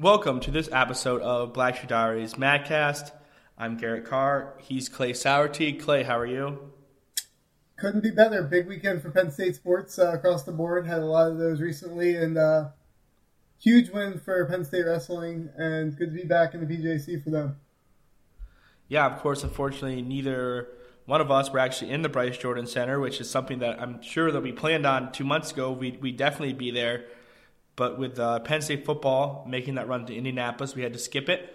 Welcome to this episode of Black Shoe Diaries Madcast. I'm Garrett Carr. He's Clay Sourtie. Clay, how are you? Couldn't be better. Big weekend for Penn State sports across the board. Had a lot of those recently, and huge win for Penn State wrestling, and good to be back in the BJC for them. Yeah, of course. Unfortunately, neither one of us were actually in the Bryce Jordan Center, which is something that I'm sure that we planned on 2 months ago. We'd definitely be there. But with Penn State football making that run to Indianapolis, we had to skip it.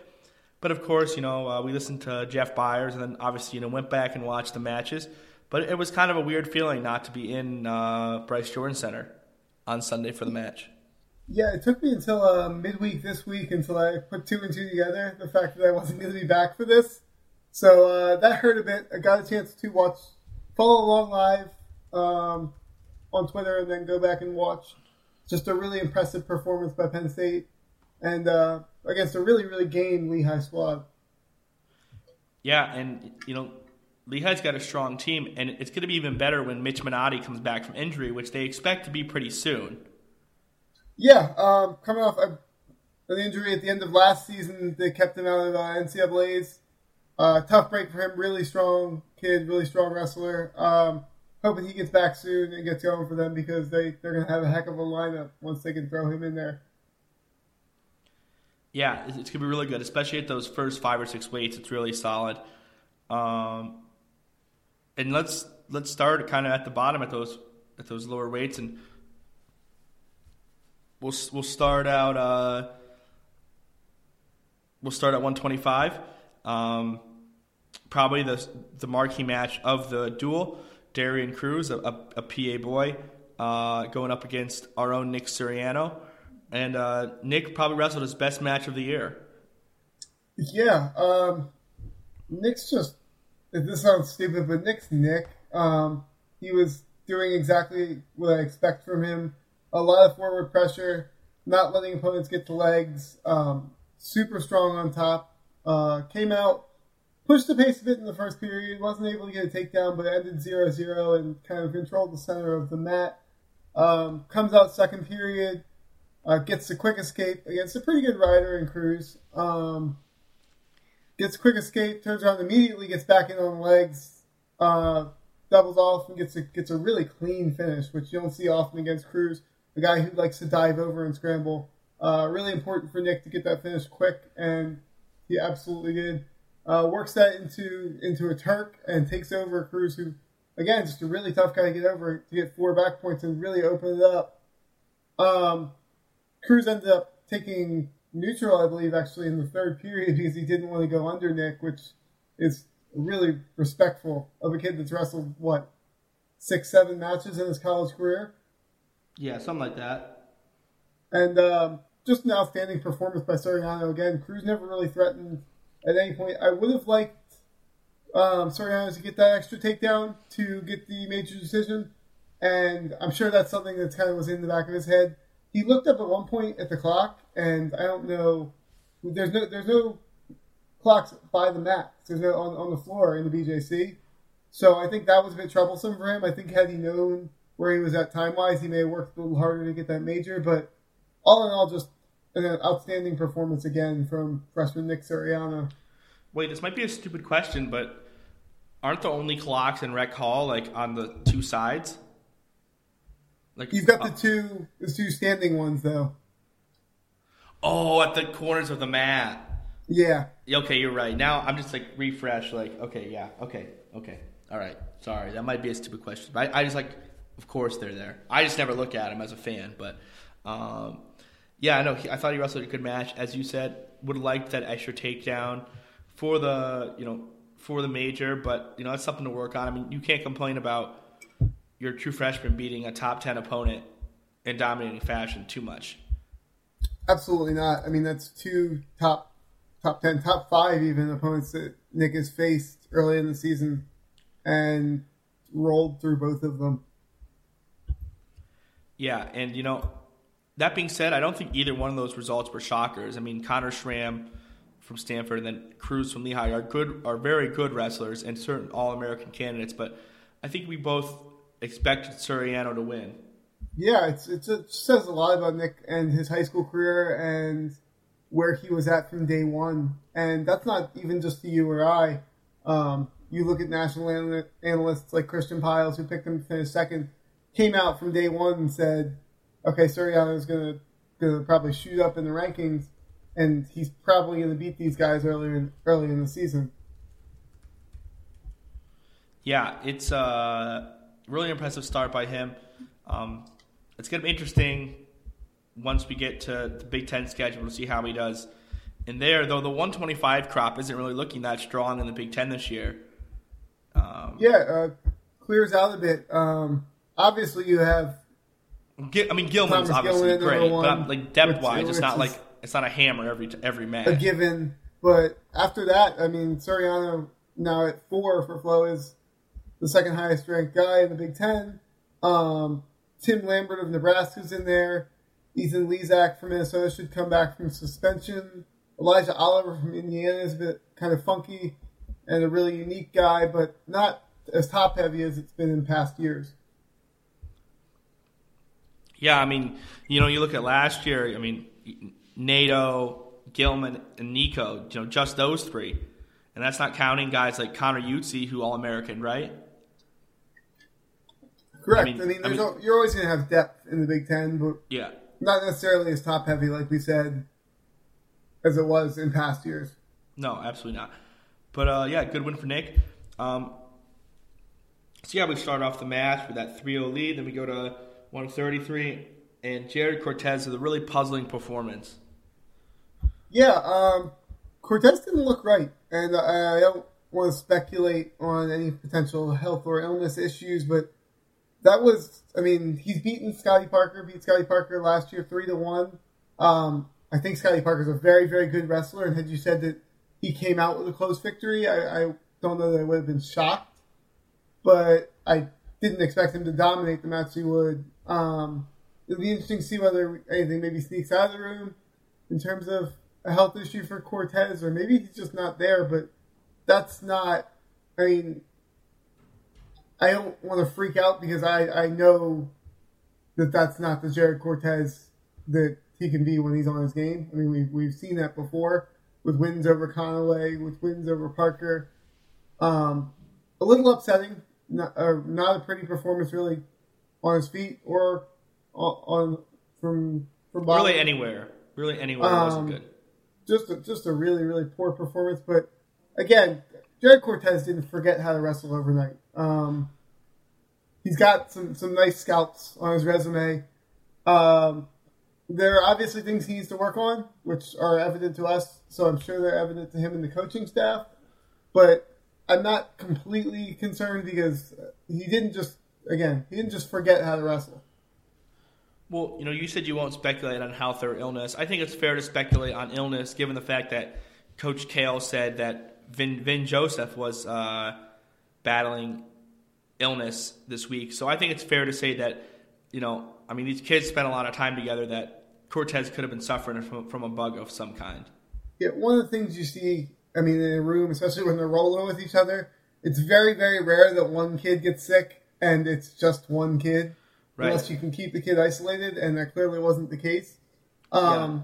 But of course, we listened to Jeff Byers, and then obviously, went back and watched the matches. But it was kind of a weird feeling not to be in Bryce Jordan Center on Sunday for the match. Yeah, it took me until midweek this week until I put two and two together, the fact that I wasn't going to be back for this. So that hurt a bit. I got a chance to follow along live on Twitter, and then go back and watch. Just a really impressive performance by Penn State, and against a really, really game Lehigh squad. Yeah, and Lehigh's got a strong team, and it's going to be even better when Mitch Minotti comes back from injury, which they expect to be pretty soon. Yeah, coming off an injury at the end of last season, they kept him out of NCAAs. Tough break for him. Really strong kid, really strong wrestler. Hoping he gets back soon and gets going for them, because they're going to have a heck of a lineup once they can throw him in there. Yeah, it's going to be really good, especially at those first 5 or 6 weights. It's really solid. And let's start kind of at the bottom at those lower weights, and we'll start out at 125. Probably the marquee match of the duel. Darian Cruz, a PA boy, going up against our own Nick Suriano. And Nick probably wrestled his best match of the year. Yeah. Nick's just – this sounds stupid, but Nick's Nick. He was doing exactly what I expect from him. A lot of forward pressure, not letting opponents get to legs, super strong on top. Came out. Pushed the pace a bit in the first period, wasn't able to get a takedown, but ended 0-0 and kind of controlled the center of the mat. Comes out second period, gets the quick escape against a pretty good rider in Cruz. Gets quick escape, turns around immediately, gets back in on the legs, doubles off, and gets a really clean finish, which you don't see often against Cruz, a guy who likes to dive over and scramble. Really important for Nick to get that finish quick, and he absolutely did. Works that into a Turk and takes over Cruz, who, again, just a really tough guy to get over, to get 4 back points and really open it up. Cruz ended up taking neutral, I believe, actually, in the third period, because he didn't want to go under Nick, which is really respectful of a kid that's wrestled, 6-7 matches in his college career? Yeah, something like that. And just an outstanding performance by Soriano. Again, Cruz never really threatened at any point. I would have liked Soriano to get that extra takedown to get the major decision, and I'm sure that's something that kind of was in the back of his head. He looked up at one point at the clock, and I don't know. There's no clocks by the mat. There's no on the floor in the BJC, so I think that was a bit troublesome for him. I think had he known where he was at time-wise, he may have worked a little harder to get that major. But all in all, just an outstanding performance again from freshman Nick Suriano. Wait, this might be a stupid question, but aren't the only clocks in rec hall on the two sides? You've got the two standing ones though. Oh, at the corners of the mat. Yeah. Okay, you're right. Now I'm just refresh. Okay, yeah. Okay. All right. Sorry, that might be a stupid question. But I just of course they're there. I just never look at them as a fan, but. Yeah, I know. I thought he wrestled a good match, as you said. Would have liked that extra takedown for the major, but that's something to work on. I mean, you can't complain about your true freshman beating a top 10 opponent in dominating fashion too much. Absolutely not. I mean, that's 2 top 10, top 5 even opponents that Nick has faced early in the season, and rolled through both of them. Yeah, and that being said, I don't think either one of those results were shockers. I mean, Connor Schramm from Stanford and then Cruz from Lehigh are very good wrestlers and certain All-American candidates, but I think we both expected Suriano to win. Yeah, it says a lot about Nick and his high school career and where he was at from day one. And that's not even just to you or I. You look at national analysts like Christian Piles, who picked him to finish second, came out from day one and said, okay, Suriano's going to probably shoot up in the rankings, and he's probably going to beat these guys early in the season. Yeah, it's a really impressive start by him. It's going to be interesting once we get to the Big Ten schedule to see how he does. And there, though, the 125 crop isn't really looking that strong in the Big Ten this year. Clears out a bit. Obviously, you have... Gilman's obviously great, but like depth-wise, it's not a hammer every man. A given, but after that, I mean, Suriano now at 4 for Flo is the second highest ranked guy in the Big Ten. Tim Lambert of Nebraska's in there. Ethan Lezak from Minnesota should come back from suspension. Elijah Oliver from Indiana is a bit kind of funky and a really unique guy, but not as top-heavy as it's been in past years. Yeah, I mean, you look at last year, I mean, Nato, Gilman, and Nico, just those three. And that's not counting guys like Connor Utsi, who All-American, right? Correct. I mean, you're always going to have depth in the Big Ten, but yeah, not necessarily as top-heavy, like we said, as it was in past years. No, absolutely not. But, yeah, good win for Nick. So, yeah, we start off the match with that 3-0 lead. Then we go to 133, and Jered Cortez with a really puzzling performance. Yeah, Cortez didn't look right, and I don't want to speculate on any potential health or illness issues, but that was, I mean, he's beat Scotty Parker last year 3-1. I think Scotty Parker's a very, very good wrestler, and had you said that he came out with a close victory, I don't know that I would have been shocked, but I didn't expect him to dominate the match he would. It'll be interesting to see whether anything maybe sneaks out of the room in terms of a health issue for Cortez, or maybe he's just not there, but that's not, I mean, I don't want to freak out because I know that that's not the Jered Cortez that he can be when he's on his game. I mean, we've seen that before with wins over Conaway, with wins over Parker. A little upsetting, not a pretty performance really on his feet or on from bottom. Really anywhere wasn't good. Just a really, really poor performance. But again, Jered Cortez didn't forget how to wrestle overnight. He's got some nice scalps on his resume. There are obviously things he needs to work on, which are evident to us, so I'm sure they're evident to him and the coaching staff. But I'm not completely concerned because he didn't just forget how to wrestle. Well, you said you won't speculate on health or illness. I think it's fair to speculate on illness given the fact that Coach Kale said that Vin Joseph was battling illness this week. So I think it's fair to say that, these kids spent a lot of time together, that Cortez could have been suffering from a bug of some kind. Yeah, one of the things you see, in a room, especially when they're rolling with each other, it's very, very rare that one kid gets sick and it's just one kid. Right. Unless you can keep the kid isolated, and that clearly wasn't the case. Yeah.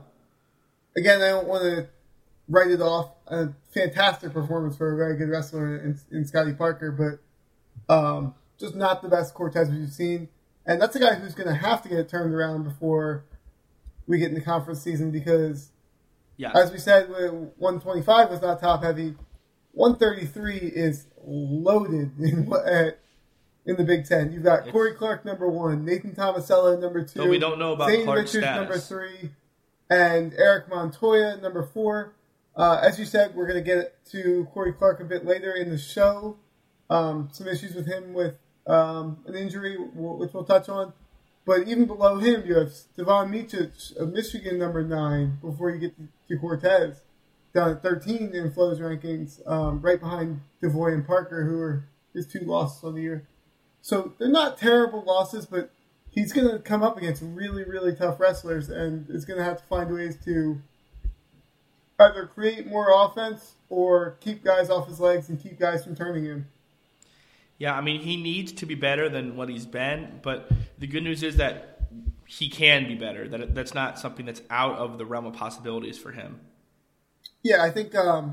Again, I don't want to write it off. A fantastic performance for a very good wrestler in Scotty Parker, but just not the best Cortez we've seen. And that's a guy who's going to have to get it turned around before we get into conference season because, as we said, 125 was not top-heavy. 133 is loaded in the Big Ten. You've got Corey Clark, number 1, Nathan Tomasello, number 2. So we don't know about Zain Clark's Richards, status. Number 3, and Eric Montoya, number 4. As you said, we're going to get to Corey Clark a bit later in the show. Some issues with him with an injury, which we'll touch on. But even below him, you have Devon Micic of Michigan, number 9, before you get to Cortez, down at 13 in Flo's rankings, right behind DeVoy and Parker, who are his 2 losses on the year. So they're not terrible losses, but he's going to come up against really, really tough wrestlers and is going to have to find ways to either create more offense or keep guys off his legs and keep guys from turning him. Yeah, he needs to be better than what he's been, but the good news is that he can be better. That's not something that's out of the realm of possibilities for him. Yeah, I think there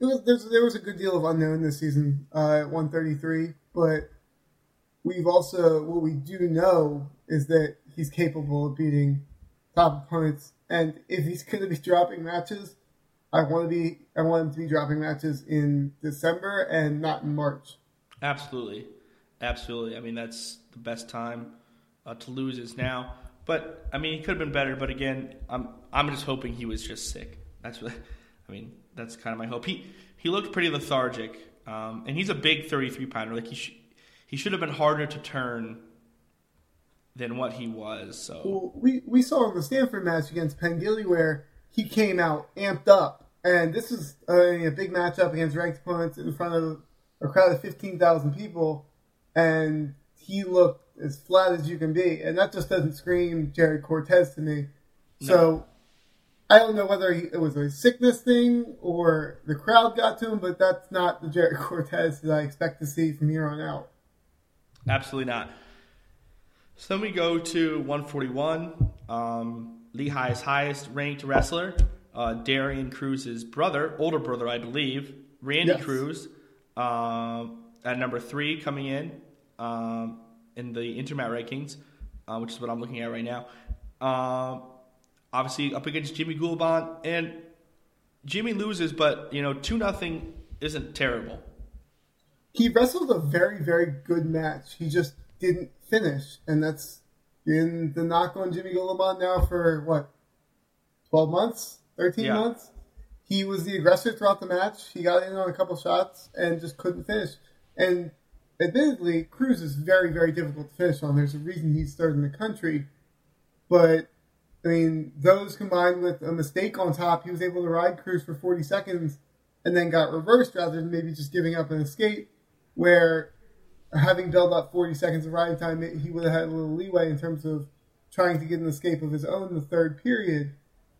was a good deal of unknown this season at 133, but what we do know is that he's capable of beating top opponents, and if he's going to be dropping matches, I want him to be dropping matches in December and not in March. Absolutely. I mean, that's the best time to lose is now. But I mean, he could have been better. But again, I'm just hoping he was just sick. That's kind of my hope. He looked pretty lethargic, and he's a big 33-pounder. Like he should have been harder to turn than what he was. So well, we saw in the Stanford match against Penn Gilly where he came out amped up, and this is a big matchup against ranked opponents in front of a crowd of 15,000 people, and he looked as flat as you can be, and that just doesn't scream Jered Cortez to me. No. So I don't know whether it was a sickness thing or the crowd got to him, but that's not the Jered Cortez that I expect to see from here on out. Absolutely not. So then we go to 141, Lehigh's highest ranked wrestler, Darian Cruz's brother, older brother, I believe, Randy Cruz, at number 3 coming in the Intermat rankings, which is what I'm looking at right now. Obviously up against Jimmy Gulibon, and Jimmy loses, but 2-0 isn't terrible. He wrestled a very, very good match. He just didn't finish, and that's been the knock on Jimmy Gulibon now for, 12 months? 13 months? He was the aggressor throughout the match. He got in on a couple shots and just couldn't finish. And admittedly, Cruz is very, very difficult to finish on. There's a reason he's third in the country. But, I mean, those combined with a mistake on top, he was able to ride Cruz for 40 seconds and then got reversed rather than maybe just giving up an escape where, having built up 40 seconds of riding time, he would have had a little leeway in terms of trying to get an escape of his own in the third period.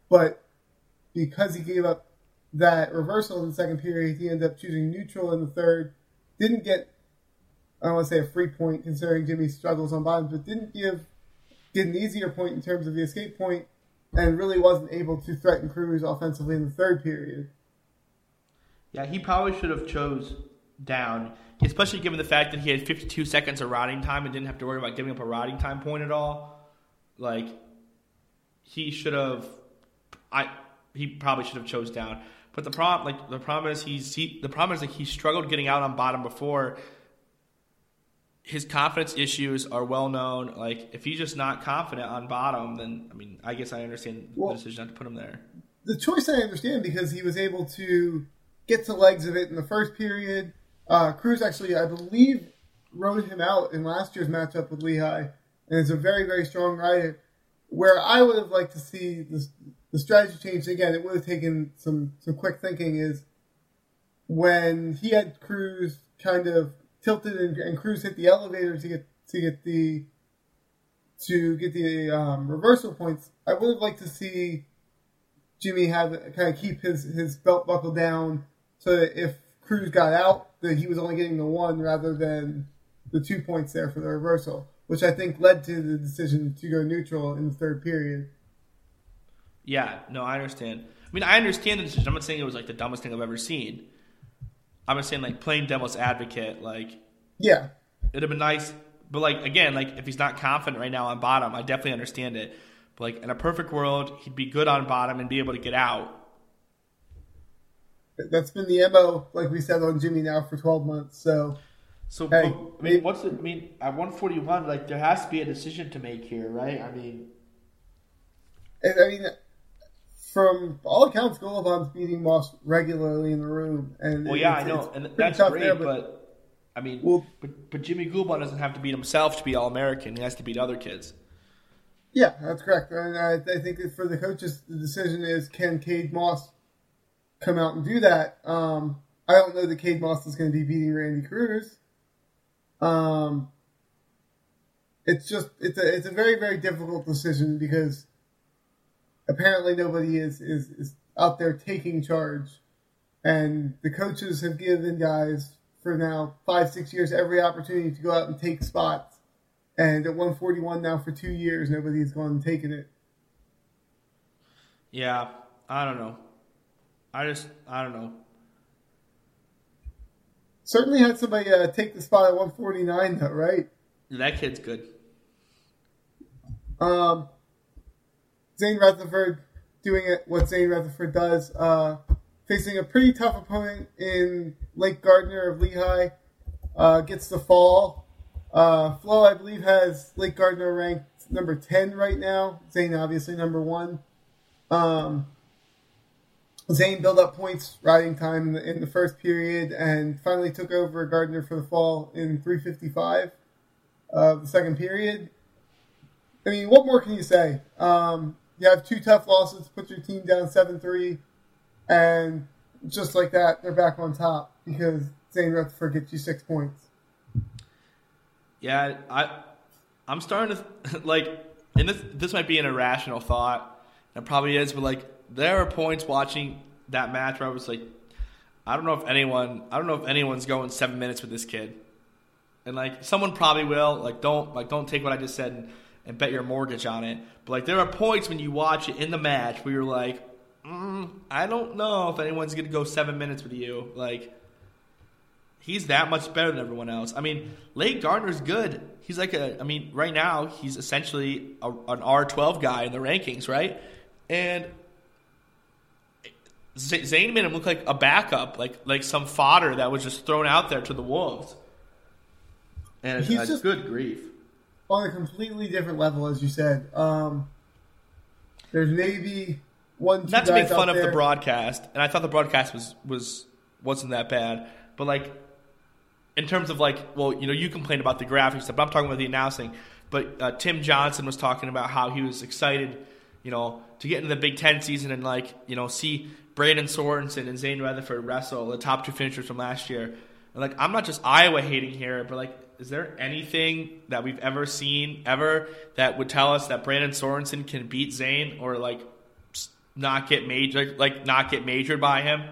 But because he gave up that reversal in the second period, he ended up choosing neutral in the third. Didn't get, I don't want to say a free point considering Jimmy struggles on bottom, but didn't get an easier point in terms of the escape point, and really wasn't able to threaten Cruz offensively in the third period. Yeah, he probably should have chose down, especially given the fact that he had 52 seconds of riding time and didn't have to worry about giving up a riding time point at all. He should have. He probably should have chose down. But the problem is he struggled getting out on bottom before. His confidence issues are well known. If he's just not confident on bottom, then I guess I understand the decision not to put him there. The choice I understand, because he was able to get to legs of it in the first period. Cruz actually, I believe, rode him out in last year's matchup with Lehigh, and is a very, very strong rider. Where I would have liked to see the strategy change again, it would have taken some quick thinking, is when he had Cruz kind of tilted and Cruz hit the elevator to get the reversal points. I would have liked to see Jimmy keep his belt buckle down so that if Cruz got out, that he was only getting the 1 rather than the 2 points there for the reversal, which I think led to the decision to go neutral in the third period. Yeah, no, I understand. I understand the decision. I'm not saying it was the dumbest thing I've ever seen. I'm just saying playing devil's advocate, yeah, it'd have been nice, but again, if he's not confident right now on bottom, I definitely understand it. But in a perfect world, he'd be good on bottom and be able to get out. That's been the MO, we said, on Jimmy now for 12 months. So hey, at 141, there has to be a decision to make here, right? From all accounts, Gulibon's beating Moss regularly in the room. And I know, and that's great, there, but Jimmy Gulibon doesn't have to beat himself to be All-American. He has to beat other kids. Yeah, that's correct. And I think that for the coaches, the decision is, can Cade Moss come out and do that? I don't know that Cade Moss is going to be beating Randy Cruz. It's a very, very difficult decision because apparently nobody is out there taking charge, and the coaches have given guys for now 5-6 years every opportunity to go out and take spots. And at 141 now for 2 years, nobody's gone and taken it. Yeah, I don't know. I don't know. Certainly had somebody take the spot at 149, though, right? That kid's good. Zain Retherford doing it, what Zain Retherford does, facing a pretty tough opponent in Lake Gardner of Lehigh, gets the fall. Flo, I believe, has Lake Gardner ranked number 10 right now. Zain, obviously, number 1. Zain built up points, riding time in the first period, and finally took over Gardner for the fall in 3:55 of the second period. I mean, what more can you say? You have two tough losses, put your team down 7-3, and just like that, they're back on top because Zain Retherford gets you 6 points. Yeah, I'm starting to, and this might be an irrational thought. It probably is, but, there are points watching that match where I was like, I don't know if anyone's going 7 minutes with this kid. And, someone probably will. Don't take what I just said and bet your mortgage on it. But, there are points when you watch it in the match where you're like, I don't know if anyone's going to go 7 minutes with you. He's that much better than everyone else. I mean, Lake Gardner's good. He's right now he's essentially an R12 guy in the rankings, right? And Zain made him look like a backup, like some fodder that was just thrown out there to the wolves. And he's just good grief. On a completely different level, as you said. There's maybe one. Not to make fun of the broadcast, and I thought the broadcast wasn't that bad, but in terms of you complained about the graphics stuff, but I'm talking about the announcing. But Tim Johnson was talking about how he was excited, to get into the Big Ten season and see Braden Sorensen and Zain Retherford wrestle, the top two finishers from last year. And, I'm not just Iowa hating here, but is there anything that we've ever seen ever that would tell us that Braden Sorensen can beat Zain or not get majored by him?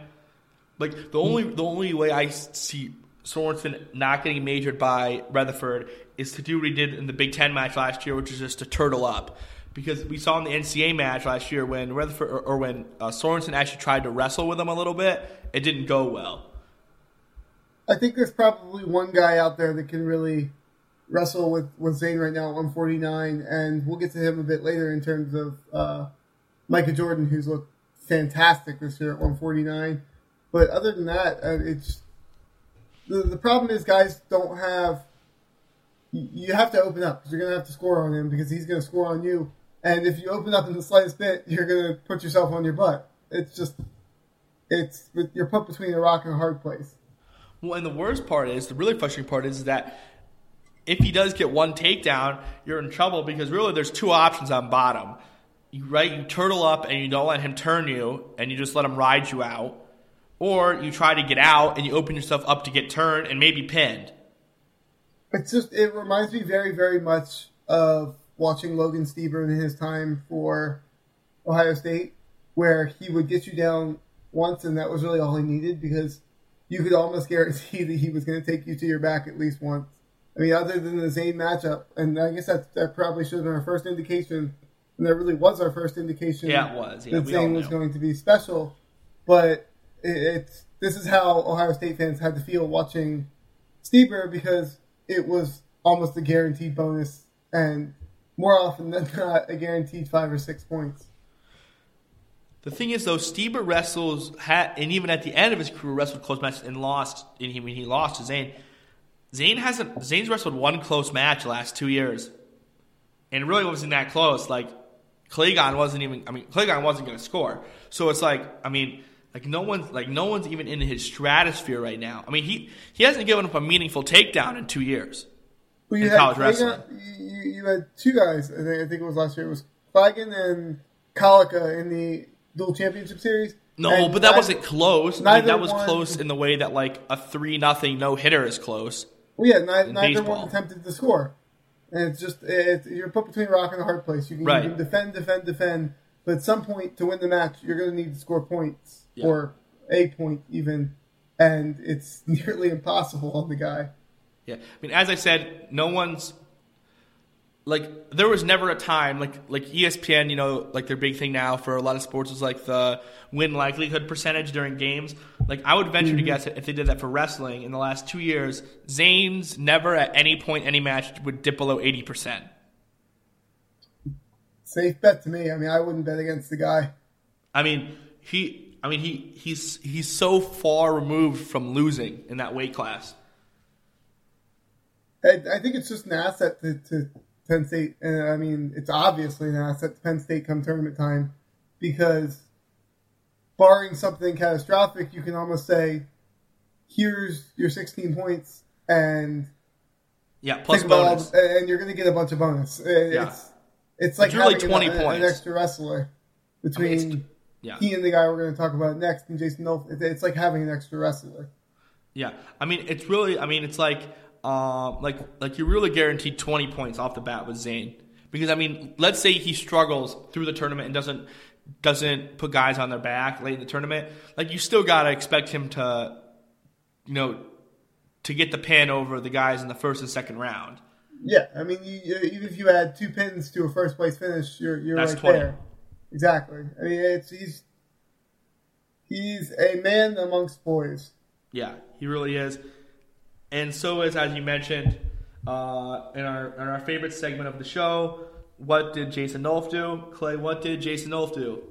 The only way I see Sorensen not getting majored by Retherford is to do what he did in the Big Ten match last year, which is just to turtle up. Because we saw in the NCAA match last year when Retherford when Sorensen actually tried to wrestle with him a little bit, it didn't go well. I think there's probably one guy out there that can really wrestle with Zain right now at 149, and we'll get to him a bit later in terms of Micah Jordan, who's looked fantastic this year at 149. But other than that, it's the problem is guys don't have – you have to open up because you're going to have to score on him because he's going to score on you. And if you open up in the slightest bit, you're going to put yourself on your butt. It's just – you're put between a rock and a hard place. Well, and the really frustrating part is that if he does get one takedown, you're in trouble because really there's two options on bottom. You turtle up and you don't let him turn you and you just let him ride you out. Or you try to get out and you open yourself up to get turned and maybe pinned. It reminds me very, very much of watching Logan Steber in his time for Ohio State, where he would get you down once and that was really all he needed because you could almost guarantee that he was going to take you to your back at least once. I mean, other than the Zain matchup, and I guess that probably should have been our first indication, and that really was our first indication that Zain was going to be special, but... This is how Ohio State fans had to feel watching Steber because it was almost a guaranteed bonus and more often than not a guaranteed 5 or 6 points. The thing is, though, Steber and even at the end of his career, wrestled close matches and lost. And when he lost to Zain, Zane's wrestled one close match the last 2 years, and it really wasn't that close. Kligon wasn't going to score, so it's no one's even in his stratosphere right now. I mean, he hasn't given up a meaningful takedown in 2 years college wrestling. You had two guys. I think it was last year. It was Kligon and Kalika in the dual championship series. No, and but that wasn't close. That was close in the way that a 3-0 no hitter is close. Well, yeah, neither one attempted to score, and it's just you're put between a rock and a hard place. You can defend, but at some point to win the match, you're going to need to score points. Yeah. Or a point even, and it's nearly impossible on the guy. Yeah, I mean, as I said, no one's like there was never a time like ESPN, you know, like their big thing now for a lot of sports is like the win likelihood percentage during games. Like I would venture to guess that if they did that for wrestling in the last 2 years, Zane's never at any point any match would dip below 80%. Safe bet to me. I mean, I wouldn't bet against the guy. I mean, he's so far removed from losing in that weight class. I think it's just an asset to Penn State. And I mean, it's obviously an asset to Penn State come tournament time because barring something catastrophic, you can almost say, here's your 16 points and yeah, plus bonus. And you're going to get a bunch of bonus. It's like really having 20 points. An extra wrestler between he and the guy we're going to talk about next and Jason Nolf. It's like having an extra wrestler. Yeah. I mean, it's really – I mean, it's like – like you're really guaranteed 20 points off the bat with Zain because I mean let's say he struggles through the tournament and doesn't put guys on their back late in the tournament, like you still gotta expect him to, you know, to get the pin over the guys in the first and second round. Yeah, I mean even if you add two pins to a first place finish, you're that's right 20. There. Exactly. I mean it's he's a man amongst boys. Yeah, he really is. And so is, as you mentioned, in our favorite segment of the show, what did Jason Nolf do? Clay, what did Jason Nolf do?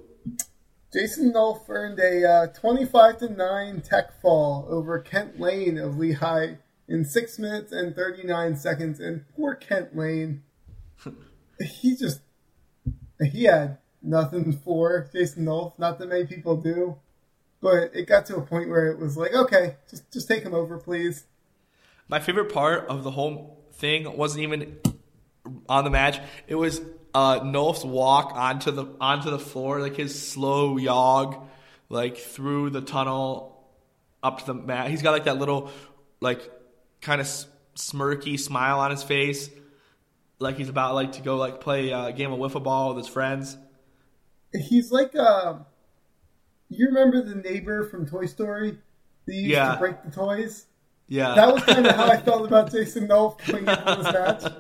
Jason Nolf earned a 25-9 tech fall over Kent Lane of Lehigh in 6 minutes and 39 seconds. And poor Kent Lane, he had nothing for Jason Nolf. Not that many people do. But it got to a point where it was like, okay, just take him over, please. My favorite part of the whole thing wasn't even on the match. It was Nolf's walk onto the floor, like his slow jog, like through the tunnel up to the mat. He's got like that little, like kind of smirky smile on his face, like he's about like to go like play a game of wiffle ball with his friends. He's like you remember the neighbor from Toy Story? That used to break the toys. Yeah, that was kind of how I felt about Jason Nolf coming into this match,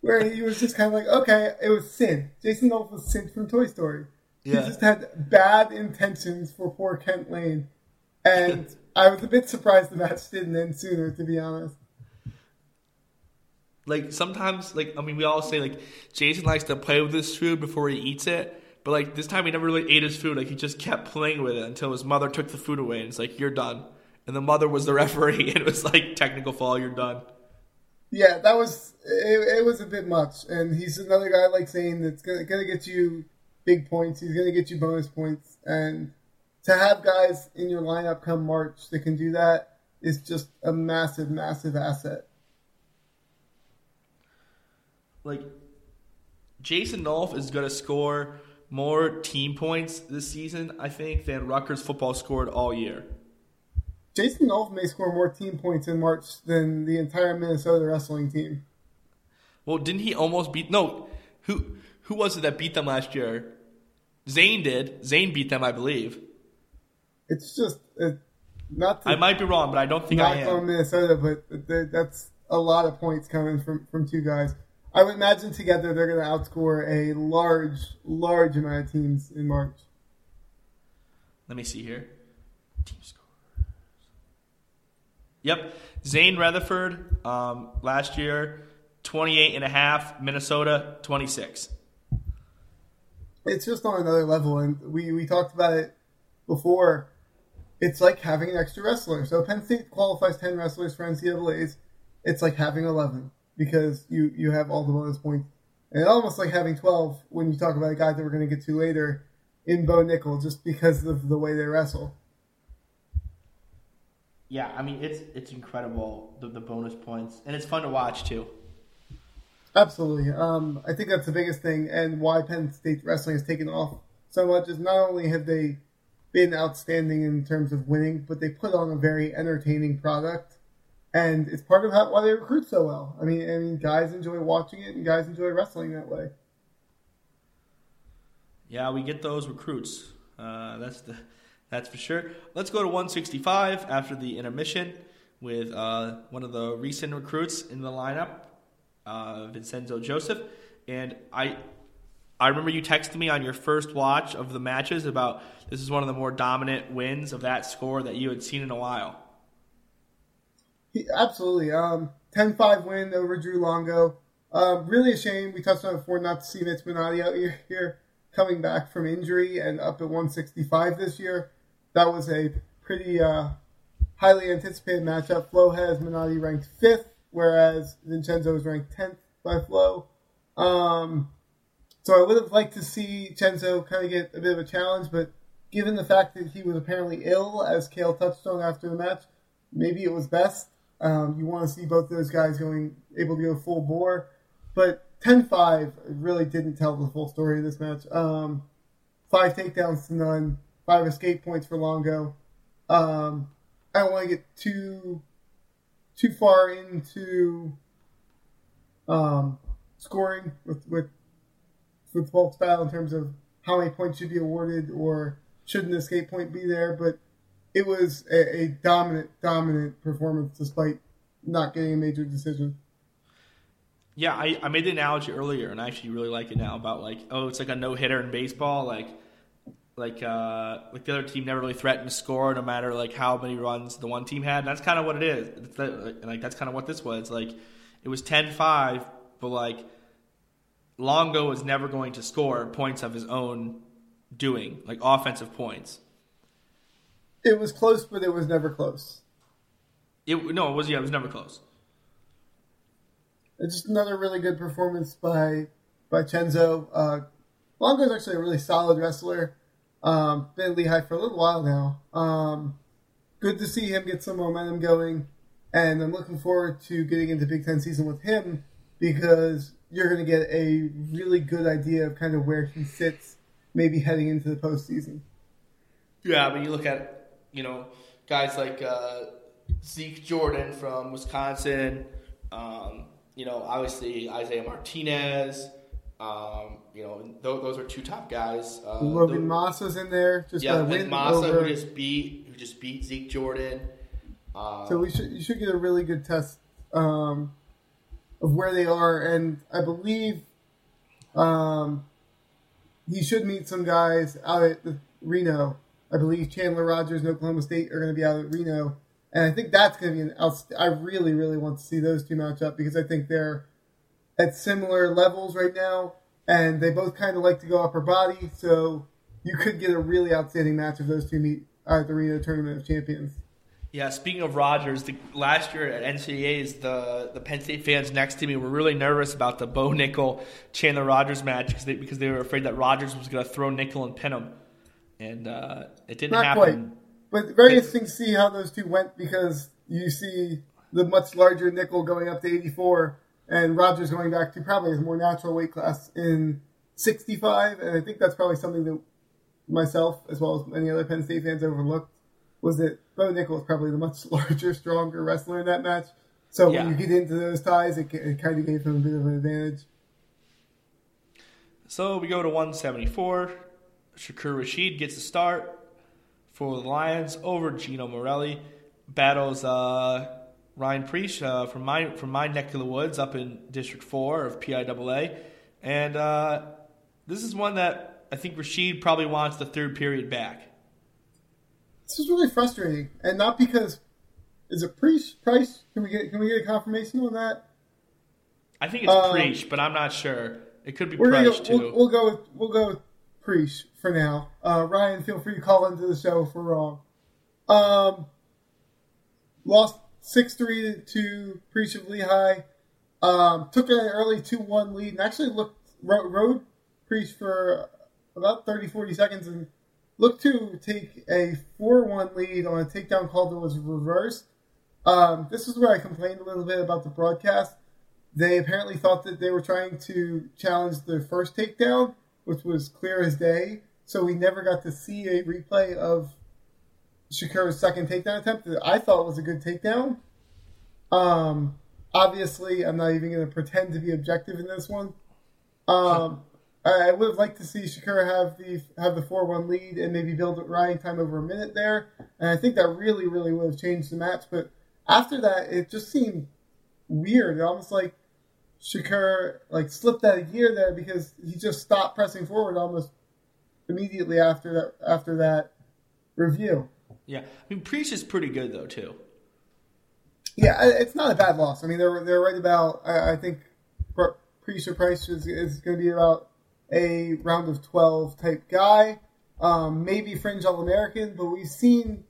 where he was just kind of like, okay, it was Sin. Jason Nolf was Sin from Toy Story. Yeah. He just had bad intentions for poor Kent Lane, and I was a bit surprised the match didn't end sooner, to be honest. Like sometimes, like I mean, we all say like Jason likes to play with his food before he eats it, but like this time he never really ate his food. Like he just kept playing with it until his mother took the food away, and it's like, you're done. And the mother was the referee, and it was like, technical foul, you're done. Yeah, that was it. It was a bit much, and he's another guy like Zain that's gonna get you big points. He's gonna get you bonus points, and to have guys in your lineup come March that can do that is just a massive, massive asset. Like Jason Nolf is gonna score more team points this season, I think, than Rutgers football scored all year. Jason Nolf may score more team points in March than the entire Minnesota wrestling team. Well, didn't he almost beat... No, who was it that beat them last year? Zain did. Zain beat them, I believe. It's just... I might be wrong, but I don't think I am. Not from Minnesota, but that's a lot of points coming from two guys. I would imagine together they're going to outscore a large, large amount of teams in March. Let me see here. Team score. Yep, Zain Retherford last year, 28.5. Minnesota, 26. It's just on another level, and we talked about it before. It's like having an extra wrestler. So Penn State qualifies 10 wrestlers for NCAAs. It's like having 11 because you have all the bonus points. And it's almost like having 12 when you talk about a guy that we're going to get to later in Bo Nickel just because of the way they wrestle. Yeah, I mean, it's incredible, the bonus points. And it's fun to watch, too. Absolutely. I think that's the biggest thing, and why Penn State wrestling has taken off so much is not only have they been outstanding in terms of winning, but they put on a very entertaining product. And it's part of why they recruit so well. I mean, guys enjoy watching it, and guys enjoy wrestling that way. Yeah, we get those recruits. That's for sure. Let's go to 165 after the intermission with one of the recent recruits in the lineup, Vincenzo Joseph. And I remember you texted me on your first watch of the matches about this is one of the more dominant wins of that score that you had seen in a while. Absolutely. 10-5 win over Drew Longo. Really a shame. We touched on it before, not to see Mitch Minotti out here coming back from injury and up at 165 this year. That was a pretty highly anticipated matchup. Flo has Minotti ranked 5th, whereas Vincenzo is ranked 10th by Flo. So I would have liked to see Vincenzo kind of get a bit of a challenge, but given the fact that he was apparently ill, as Cale touched on after the match, maybe it was best. You want to see both of those guys able to go full bore. But 10-5 really didn't tell the full story of this match. 5 takedowns to none, 5 escape points for Longo. I don't want to get too far into scoring with Volk's battle in terms of how many points should be awarded or should an escape point be there, but it was a dominant performance despite not getting a major decision. Yeah, I made the analogy earlier, and I actually really like it now about it's like a no-hitter in baseball. Like the other team never really threatened to score no matter how many runs the one team had. And that's kind of what it is. That's kind of what this was. It was 10-5, but Longo was never going to score points of his own doing, offensive points. It was close, but it was never close. It was never close. It's just another really good performance by Vincenzo. Longo's actually a really solid wrestler. Been at Lehigh for a little while now. Good to see him get some momentum going, and I'm looking forward to getting into Big Ten season with him because you're going to get a really good idea of kind of where he sits, maybe heading into the postseason. Yeah, but you look at guys like Zeke Jordan from Wisconsin. Obviously Isaiah Martinez, those are 2 top guys. Logan Massa's in there. Massa who just beat Zeke Jordan. So you should get a really good test of where they are, and I believe he should meet some guys out at Reno. I believe Chandler Rogers and Oklahoma State are going to be out at Reno. And I think that's going to be I really, really want to see those two match up because I think they're at similar levels right now, and they both kind of like to go upper body. So you could get a really outstanding match if those two meet at the Reno Tournament of Champions. Yeah, speaking of Rogers, last year at NCAAs, the Penn State fans next to me were really nervous about the Bo Nickel-Chandler Rogers match because they were afraid that Rogers was going to throw Nickel and pin him. And it didn't happen. Quite. But very interesting to see how those two went because you see the much larger Nickel going up to 84 and Rogers going back to probably his more natural weight class in 65. And I think that's probably something that myself, as well as many other Penn State fans, overlooked, was that Bo Nickel is probably the much larger, stronger wrestler in that match. So when you get into those ties, it kind of gave him a bit of an advantage. So we go to 174. Shakur Rashid gets a start for the Lions over Gino Morelli. Battles Ryan Preach from my neck of the woods up in District 4 of PIAA. And this is one that I think Rashid probably wants the third period back. This is really frustrating. And not because... Is it Price? Can we get a confirmation on that? I think it's Preach, but I'm not sure. It could be Price, too. We'll go with Preach for now. Ryan, feel free to call into the show if we're wrong. Lost 6-3 to Preach of Lehigh. Took an early 2-1 lead and actually rode Preach for about 30-40 seconds and looked to take a 4-1 lead on a takedown call that was reversed. This is where I complained a little bit about the broadcast. They apparently thought that they were trying to challenge their first takedown, which was clear as day. So we never got to see a replay of Shakur's second takedown attempt that I thought was a good takedown. Obviously, I'm not even going to pretend to be objective in this one. I would have liked to see Shakur have the 4-1 lead and maybe build Ryan time over a minute there. And I think that really, really would have changed the match. But after that, it just seemed weird. Almost like Shakur like slipped out a gear there because he just stopped pressing forward almost immediately after that review. Yeah, I mean, Preach is pretty good though too. Yeah, it's not a bad loss. I mean, they're right about. I think Preach or Price is going to be about a round of 12 type guy, maybe fringe All American, but we've seen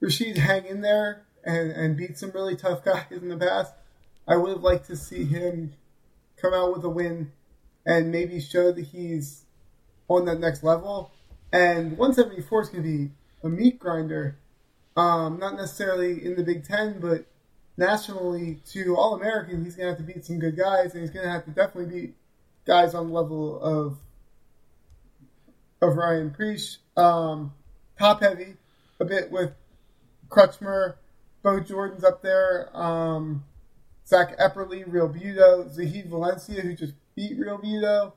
Rashid hang in there and beat some really tough guys in the past. I would have liked to see him come out with a win and maybe show that he's on that next level. And 174 is going to be a meat grinder, not necessarily in the Big Ten, but nationally to All-American, he's going to have to beat some good guys, and he's going to have to definitely beat guys on the level of Ryan Preece. Top-heavy a bit with Crutchmer, Bo Jordan's up there, Zach Epperle, Real Buto, Zahid Valencia, who just beat Real Buto,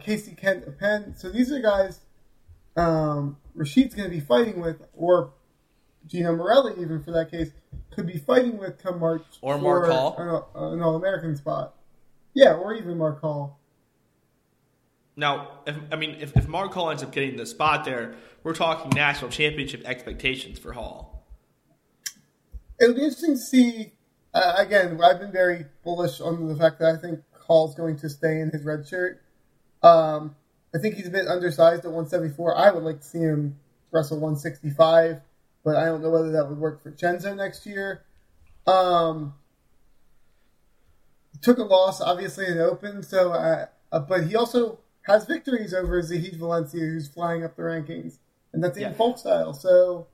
Casey Kent of Penn. So these are guys Rashid's going to be fighting with, or Gino Morelli even for that case, could be fighting with come March or Mark Hall, an All-American spot. Yeah, or even Mark Hall. Now, if Mark Hall ends up getting the spot there, we're talking national championship expectations for Hall. It'll be interesting to see. Again, I've been very bullish on the fact that I think Hall's going to stay in his red shirt. I think he's a bit undersized at 174. I would like to see him wrestle 165, but I don't know whether that would work for Chenzo next year. Took a loss, obviously, in open, so but he also has victories over Zahid Valencia, who's flying up the rankings, and that's in folk style. So,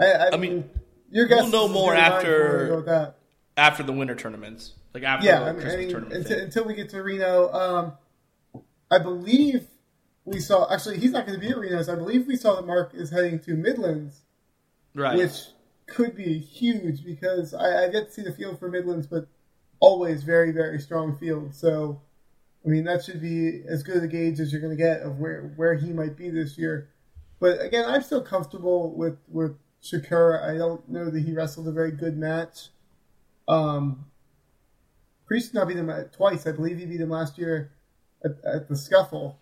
I mean, your guess. We'll know more after the winter tournaments, like after the Christmas tournament. Until we get to Reno, I believe we saw. Actually, he's not going to be at Reno, so I believe we saw that Mark is heading to Midlands, right? Which could be huge because I get to see the field for Midlands, but always very, very strong field. So. I mean, that should be as good a gauge as you're going to get of where he might be this year. But, again, I'm still comfortable with Shakur. I don't know that he wrestled a very good match. Priest did not beat him twice. I believe he beat him last year at the scuffle.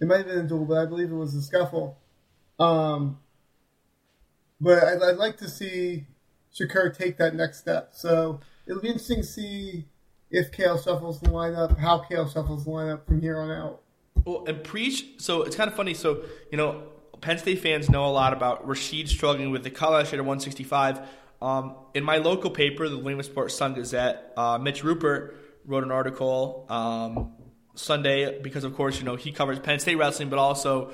It might have been a duel, but I believe it was a scuffle. But I'd like to see Shakur take that next step. So it'll be interesting to see if Kale shuffles the lineup, how Kale shuffles the lineup from here on out. Well, and Preach, so it's kind of funny. So, you know, Penn State fans know a lot about Rashid struggling with the color shade of 165. In my local paper, the Williamsport Sun-Gazette, Mitch Rupert wrote an article Sunday because, of course, you know, he covers Penn State wrestling, but also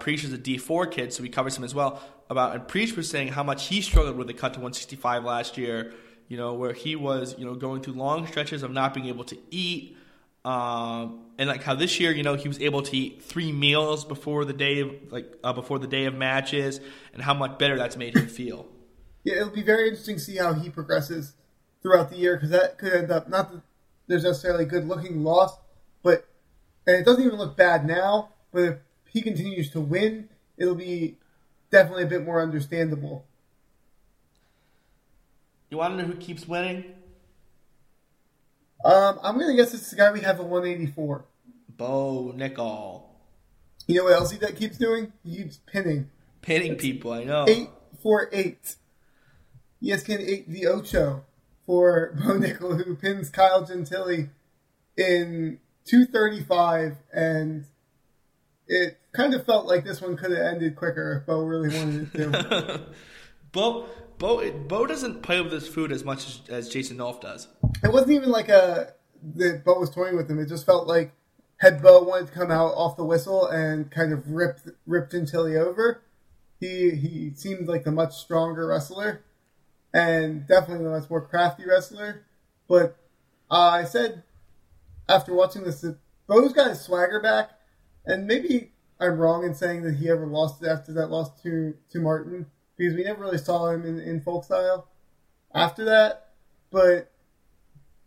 Preach is a D4 kid, so he covers him as well. And Preach was saying how much he struggled with the cut to 165 last year. You know, where he was, you know, going through long stretches of not being able to eat. And like how this year, you know, he was able to eat 3 meals before the day of matches, and how much better that's made him feel. Yeah, it'll be very interesting to see how he progresses throughout the year, because that could end up, not that there's necessarily a good looking loss, but, and it doesn't even look bad now, but if he continues to win, it'll be definitely a bit more understandable. You want to know who keeps winning? I'm going to guess it's the guy we have at 184. Bo Nickel. You know what else he keeps doing? He keeps pinning. Pinning it's people, I know. 8-4-8. ESPN 8 the Ocho for Bo Nickel, who pins Kyle Gentile in 2:35, and it kind of felt like this one could have ended quicker if Bo really wanted it to. Bo doesn't play with his food as much as Jason Nolf does. It wasn't even like that Bo was toying with him. It just felt like had Bo wanted to come out off the whistle and kind of ripped Gentile over, he seemed like the much stronger wrestler and definitely the much more crafty wrestler. But I said after watching this that Bo's got his swagger back, and maybe I'm wrong in saying that he ever lost it after that loss to Martin, because we never really saw him in folk style after that. But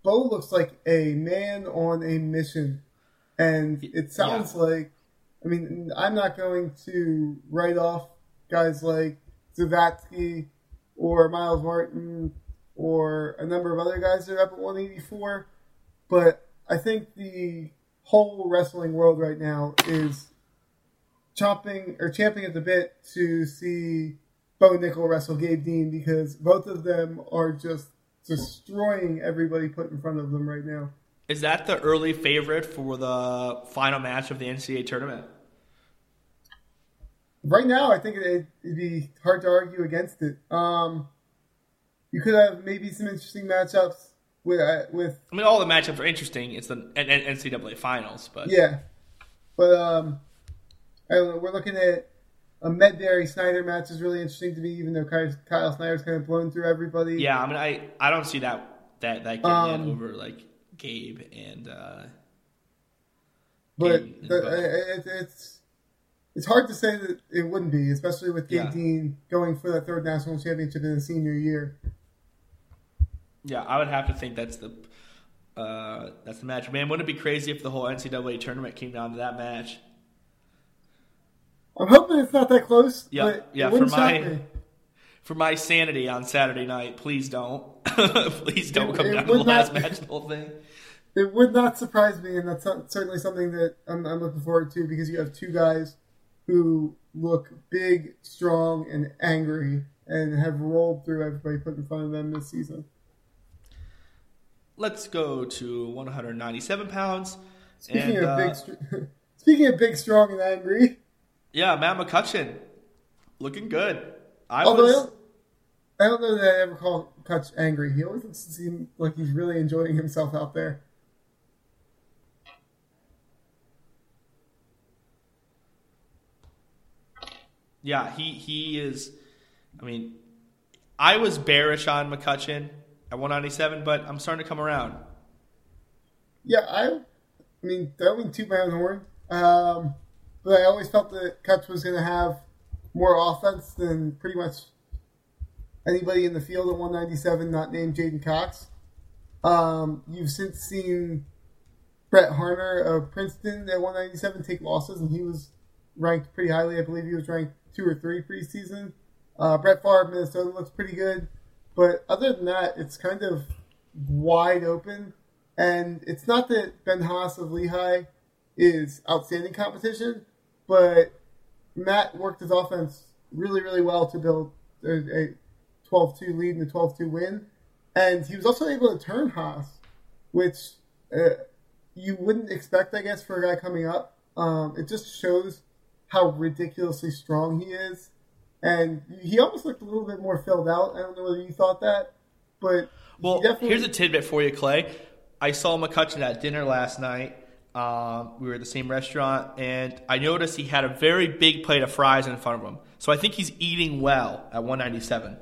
Bo looks like a man on a mission. And it sounds like, I mean, I'm not going to write off guys like Zavatsky or Miles Martin or a number of other guys that are up at 184. But I think the whole wrestling world right now is champing at the bit to see Bo Nickel wrestle Gabe Dean, because both of them are just destroying everybody put in front of them right now. Is that the early favorite for the final match of the NCAA tournament? Right now, I think it'd be hard to argue against it. You could have maybe some interesting matchups with. I mean, all the matchups are interesting. It's the NCAA finals, but yeah, but I don't know. We're looking at a Medberry-Snyder match is really interesting to me, even though Kyle Snyder's kind of blown through everybody. Yeah, I mean, I don't see that getting over like Gabe and. It's hard to say that it wouldn't be, especially with Gabe Dean going for that third national championship in his senior year. Yeah, I would have to think that's the match. Man, wouldn't it be crazy if the whole NCAA tournament came down to that match? I'm hoping it's not that close. Yeah, for my sanity on Saturday night, please don't. Please don't come down to the last match of the whole thing. It would not surprise me, and that's certainly something that I'm looking forward to, because you have two guys who look big, strong, and angry, and have rolled through everybody put in front of them this season. Let's go to 197 pounds. Speaking of big, strong, and angry. Yeah, Matt McCutcheon, looking good. I don't know that I ever call Kutch angry. He always seems like he's really enjoying himself out there. Yeah, he is. I mean, I was bearish on McCutcheon at 197, but I'm starting to come around. Yeah, I mean, that wasn't too bad on the horn. But I always felt that Kutch was going to have more offense than pretty much anybody in the field at 197 not named Jaden Cox. You've since seen Brett Harner of Princeton at 197 take losses, and he was ranked pretty highly. I believe he was ranked 2 or 3 preseason. Brett Favre of Minnesota looks pretty good. But other than that, it's kind of wide open. And it's not that Ben Haas of Lehigh is outstanding competition, but Matt worked his offense really, really well to build a 12-2 lead and a 12-2 win. And he was also able to turn Haas, which you wouldn't expect, I guess, for a guy coming up. It just shows how ridiculously strong he is. And he almost looked a little bit more filled out. I don't know whether you thought that, but well, here's a tidbit for you, Clay. I saw McCutcheon at dinner last night. We were at the same restaurant, and I noticed he had a very big plate of fries in front of him. So I think he's eating well at 197.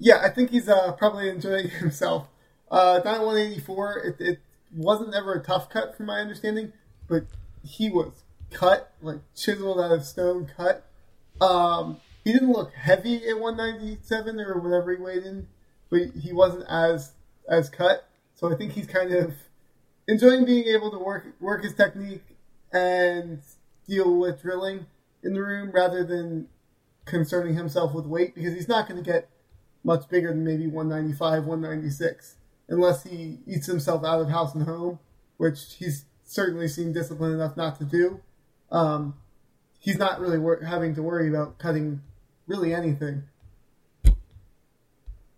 Yeah, I think he's probably enjoying himself. Down at 184, it wasn't ever a tough cut from my understanding, but he was cut, like chiseled out of stone cut. He didn't look heavy at 197 or whatever he weighed in, but he wasn't as cut. So I think he's kind of enjoying being able to work his technique and deal with drilling in the room rather than concerning himself with weight, because he's not going to get much bigger than maybe 195, 196, unless he eats himself out of house and home, which he's certainly seemed disciplined enough not to do. He's not really having to worry about cutting really anything.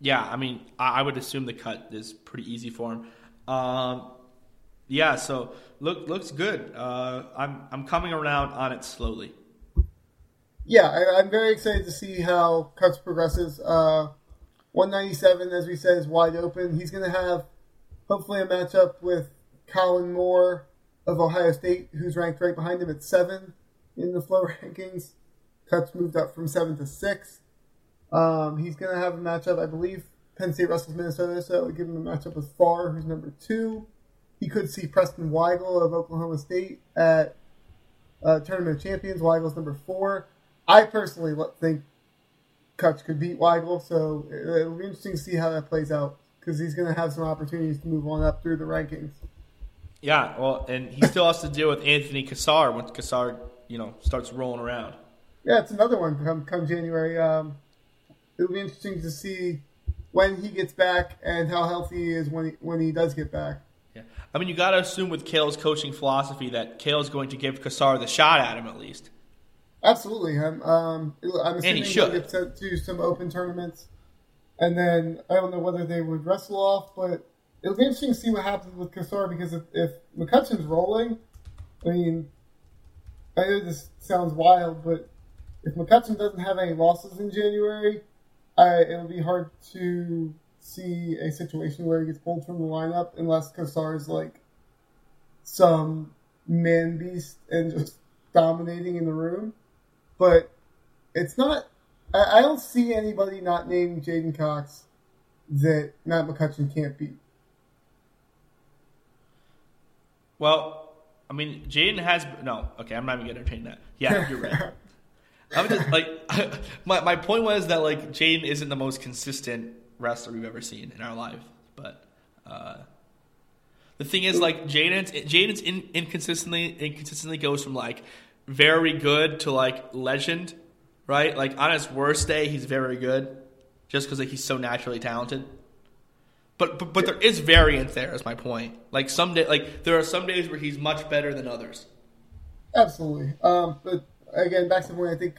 Yeah, I mean, I would assume the cut is pretty easy for him. Yeah, so looks good. I'm coming around on it slowly. Yeah, I'm very excited to see how Kutch progresses. 197, as we said, is wide open. He's going to have, hopefully, a matchup with Colin Moore of Ohio State, who's ranked right behind him at 7 in the Flow rankings. Kutch moved up from 7 to 6. He's going to have a matchup, I believe, Penn State wrestles Minnesota, so it would give him a matchup with Farr, who's number 2. He could see Preston Weigel of Oklahoma State at Tournament of Champions. Weigel's number 4. I personally think Kutch could beat Weigel, so it'll be interesting to see how that plays out, because he's going to have some opportunities to move on up through the rankings. Yeah, well, and he still has to deal with Anthony Cassar once Cassar, starts rolling around. Yeah, it's another one come January. It'll be interesting to see when he gets back and how healthy he is when he does get back. Yeah, I mean, you got to assume with Cale's coaching philosophy that Cale's going to give Kassar the shot at him at least. Absolutely. I'm assuming he'll get sent to some open tournaments. And then I don't know whether they would wrestle off, but it'll be interesting to see what happens with Kassar because if McCutcheon's rolling, I mean, I know this sounds wild, but if McCutcheon doesn't have any losses in January, it'll be hard to see a situation where he gets pulled from the lineup unless Kassar is like some man beast and just dominating in the room. But it's not. I don't see anybody not named Jaden Cox that Matt McCutcheon can't beat. Well, I mean, Jaden has no. Okay, I'm not even gonna entertain that. Yeah, you're right. I'm just like my point was that like Jaden isn't the most consistent wrestler we've ever seen in our life, but the thing is like Jaden's inconsistently goes from like very good to like legend. Right? Like, on his worst day, he's very good just because, like, he's so naturally talented. But there is variance there, is my point. Like, there are some days where he's much better than others. Absolutely. But, again, back to the point, I think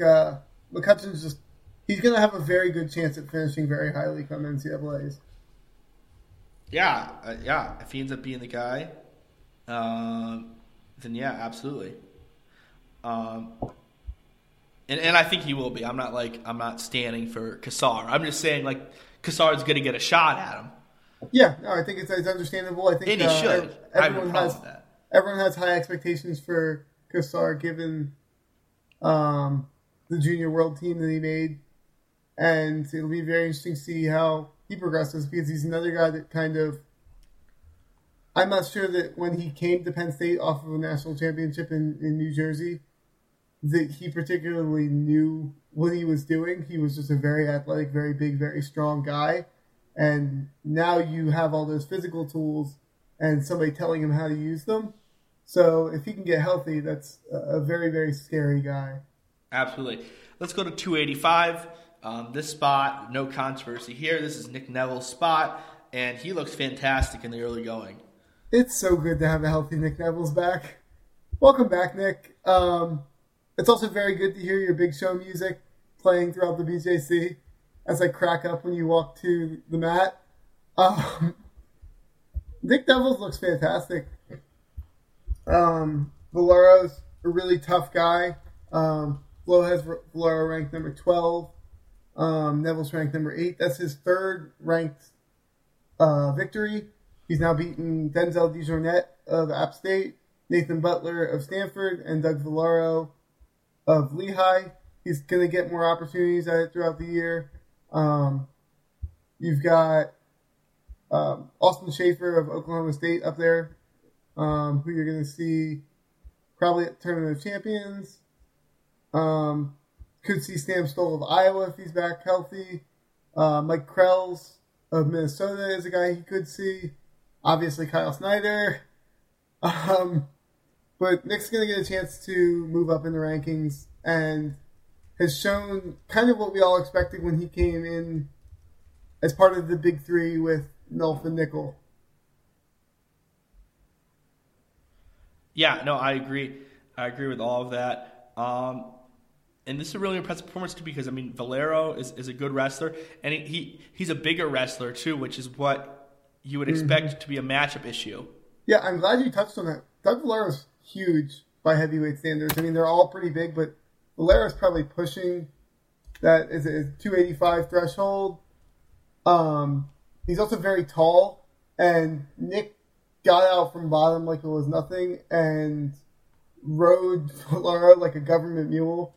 McCutcheon's just – he's going to have a very good chance at finishing very highly come NCAAs. Yeah. Yeah. If he ends up being the guy, then, yeah, absolutely. And I think he will be. I'm not standing for Kassar. I'm just saying like Kassar is going to get a shot at him. Yeah, no, I think it's understandable. I think and he should. Everyone has high expectations for Kassar given the junior world team that he made, and it'll be very interesting to see how he progresses because he's another guy that kind of. I'm not sure that when he came to Penn State off of a national championship in New Jersey. That he particularly knew what he was doing. He was just a very athletic, very big, very strong guy. And now you have all those physical tools and somebody telling him how to use them. So if he can get healthy, that's a very, very scary guy. Absolutely. Let's go to 285. This spot, no controversy here. This is Nick Neville's spot, and he looks fantastic in the early going. It's so good to have a healthy Nick Neville's back. Welcome back, Nick. It's also very good to hear your Big Show music playing throughout the BJC as I crack up when you walk to the mat. Nick Devils looks fantastic. Valero's a really tough guy. Flo has Valero ranked number 12. Neville's ranked number 8. That's his third ranked victory. He's now beaten Denzel DeJournette of App State, Nathan Butler of Stanford, and Doug Valero of Lehigh. He's going to get more opportunities at it throughout the year. You've got Austin Schaefer of Oklahoma State up there, who you're going to see probably at the Tournament of Champions. Could see Sam Stoll of Iowa if he's back healthy. Mike Krells of Minnesota is a guy he could see. Obviously Kyle Snyder. But Nick's going to get a chance to move up in the rankings and has shown kind of what we all expected when he came in as part of the big three with Nolf and Nickel. Yeah, no, I agree. I agree with all of that. And this is a really impressive performance too because, I mean, Valero is a good wrestler and he's a bigger wrestler too, which is what you would expect to be a matchup issue. Yeah, I'm glad you touched on that. Doug Valero's huge by heavyweight standards. I mean, they're all pretty big, but Valero's probably pushing that is a 285 threshold. He's also very tall, and Nick got out from bottom like it was nothing and rode Valero like a government mule.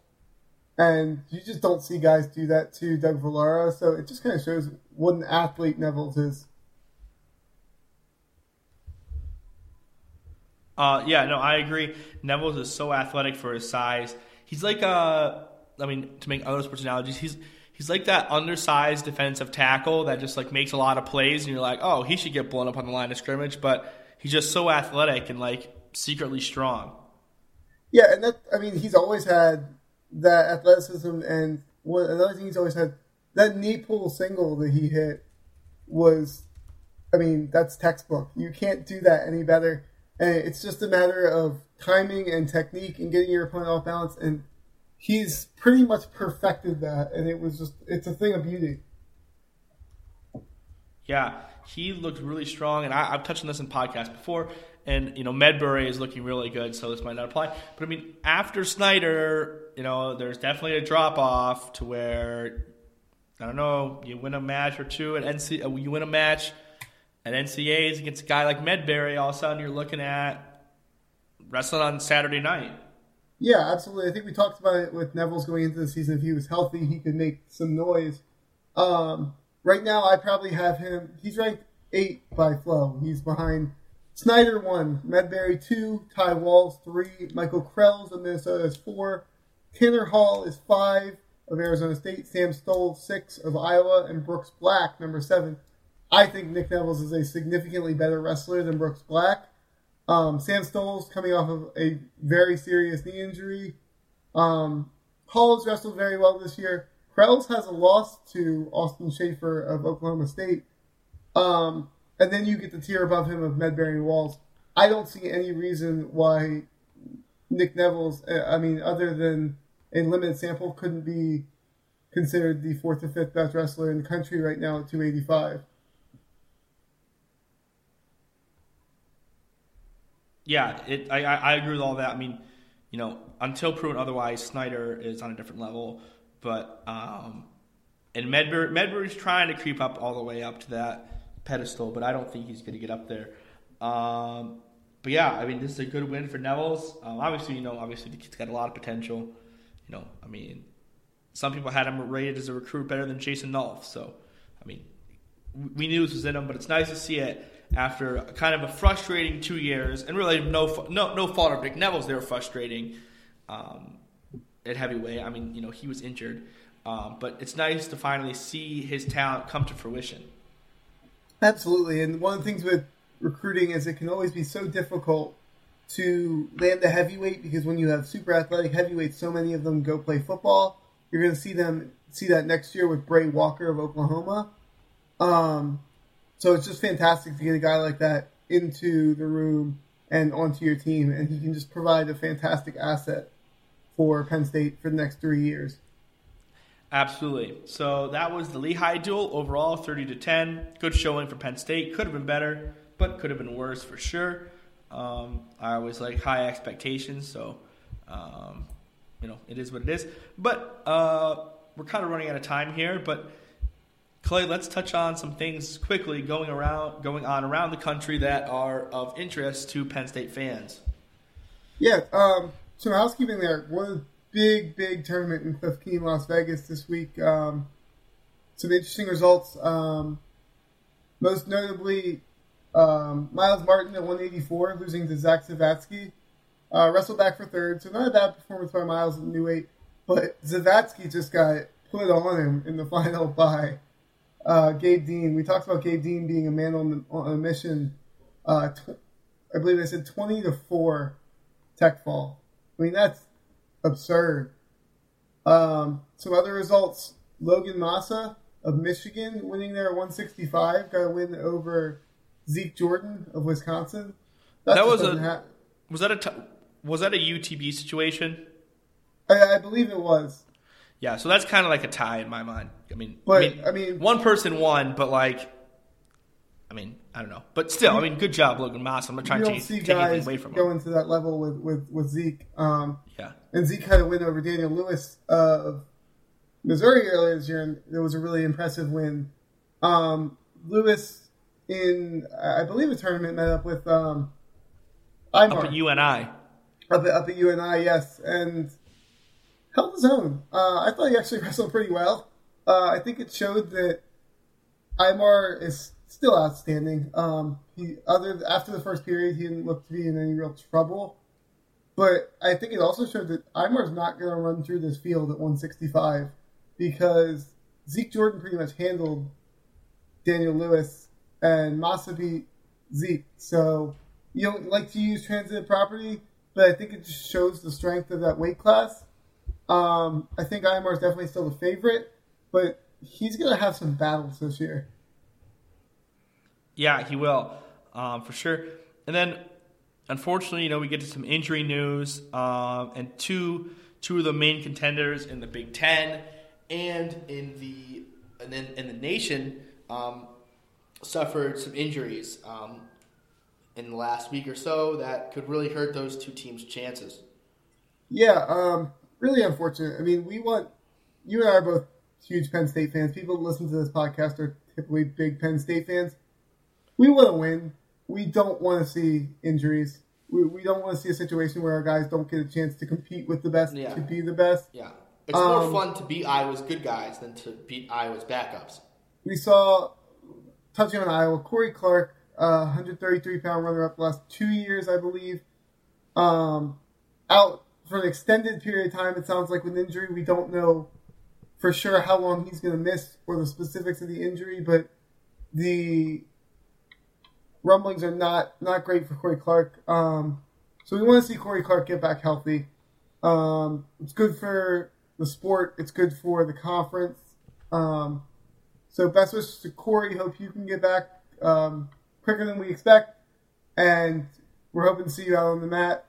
And you just don't see guys do that to Doug Valero, so it just kind of shows what an athlete Neville's is. Yeah, no, I agree. Neville's is so athletic for his size. He's like, to make other sports analogies, he's like that undersized defensive tackle that just like makes a lot of plays, and you're like, oh, he should get blown up on the line of scrimmage, but he's just so athletic and like secretly strong. Yeah, and he's always had that athleticism, and another thing he's always had, that knee pull single that he hit was, I mean, that's textbook. You can't do that any better. And it's just a matter of timing and technique and getting your opponent off balance. And he's pretty much perfected that. And it was just, it's a thing of beauty. Yeah, he looked really strong. And I've touched on this in podcasts before. And, you know, Medbury is looking really good, so this might not apply. But, I mean, after Snyder, you know, there's definitely a drop-off to where, I don't know, you win a match or two at NCAA, you win a match at NCAAs against a guy like Medbury, all of a sudden you're looking at wrestling on Saturday night. Yeah, absolutely. I think we talked about it with Neville's going into the season. If he was healthy, he could make some noise. Right now, I probably have him. He's ranked 8 by Flo. He's behind Snyder 1, Medbury 2, Ty Walls 3, Michael Krells of Minnesota is 4, Tanner Hall is 5 of Arizona State, Sam Stoll 6 of Iowa, and Brooks Black, number 7. I think Nick Nevels is a significantly better wrestler than Brooks Black. Sam Stoll's coming off of a very serious knee injury. Hall has wrestled very well this year. Krells has a loss to Austin Schaefer of Oklahoma State. And then you get the tier above him of Medbury and Walls. I don't see any reason why Nick Nevels, I mean, other than a limited sample, couldn't be considered the 4th or 5th best wrestler in the country right now at 285. Yeah, I agree with all that. I mean, you know, until proven otherwise, Snyder is on a different level. But, and Medbury's trying to creep up all the way up to that pedestal, but I don't think he's going to get up there. But yeah, I mean, this is a good win for Nevels. Obviously, you know, the kid's got a lot of potential. You know, I mean, some people had him rated as a recruit better than Jason Nolf. So, I mean, we knew this was in him, but it's nice to see it after kind of a frustrating 2 years, and really no fault of Nick Nevels. They were frustrating at heavyweight. I mean, you know, he was injured, but it's nice to finally see his talent come to fruition. Absolutely, and one of the things with recruiting is it can always be so difficult to land a heavyweight, because when you have super athletic heavyweights, so many of them go play football. You're going to see that next year with Bray Walker of Oklahoma. So it's just fantastic to get a guy like that into the room and onto your team, and he can just provide a fantastic asset for Penn State for the next 3 years. Absolutely. So that was the Lehigh duel. Overall, 30-10. Good showing for Penn State. Could have been better, but could have been worse for sure. I always like high expectations, so you know, it is what it is. But we're kind of running out of time here. But Clay, let's touch on some things quickly going on around the country that are of interest to Penn State fans. Yeah. Some housekeeping there. Big tournament in Cliff Keen, Las Vegas this week. Some interesting results. Most notably, Miles Martin at 184, losing to Zach Zavatsky. Wrestled back for third, so not a bad performance by Miles at new weight. But Zavatsky just got put on him in the final by Gabe Dean. We talked about Gabe Dean being a man on a mission. I believe I said 20-4 tech fall. I mean, that's absurd. Some other results. Logan Massa of Michigan winning there at 165. Got a win over Zeke Jordan of Wisconsin. Was that a UTB situation? I believe it was. Yeah, so that's kind of like a tie in my mind. I mean, one person won, but like, I mean, I don't know. But still, I mean, good job, Logan Moss. I'm not trying to take anything away from him. Going to that level with Zeke. Yeah. And Zeke had a win over Daniel Lewis of Missouri earlier this year, and it was a really impressive win. Lewis, in, I believe, a tournament met up with Imar. Up at UNI. Up at UNI, yes. And held his own. I thought he actually wrestled pretty well. I think it showed that Imar is still outstanding. After the first period, he didn't look to be in any real trouble. But I think it also showed that Imar's not going to run through this field at 165, because Zeke Jordan pretty much handled Daniel Lewis, and Massa beat Zeke. So you don't like to use transitive property, but I think it just shows the strength of that weight class. I think Imar's definitely still the favorite, but he's going to have some battles this year. Yeah, he will, for sure. And then, unfortunately, you know, we get to some injury news, and two of the main contenders in the Big Ten and in the nation suffered some injuries in the last week or so that could really hurt those two teams' chances. Yeah, really unfortunate. I mean, you and I are both huge Penn State fans. People who listen to this podcast are typically big Penn State fans. We want to win. We don't want to see injuries. We don't want to see a situation where our guys don't get a chance to compete with the best, to be the best. Yeah. It's more fun to beat Iowa's good guys than to beat Iowa's backups. We saw, touching on Iowa, Corey Clark, 133-pound runner-up the last 2 years, I believe, out for an extended period of time, it sounds like, with injury. We don't know for sure how long he's going to miss or the specifics of the injury, but the rumblings are not great for Corey Clark. So we want to see Corey Clark get back healthy. It's good for the sport. It's good for the conference. So best wishes to Corey. Hope you can get back quicker than we expect, and we're hoping to see you out on the mat.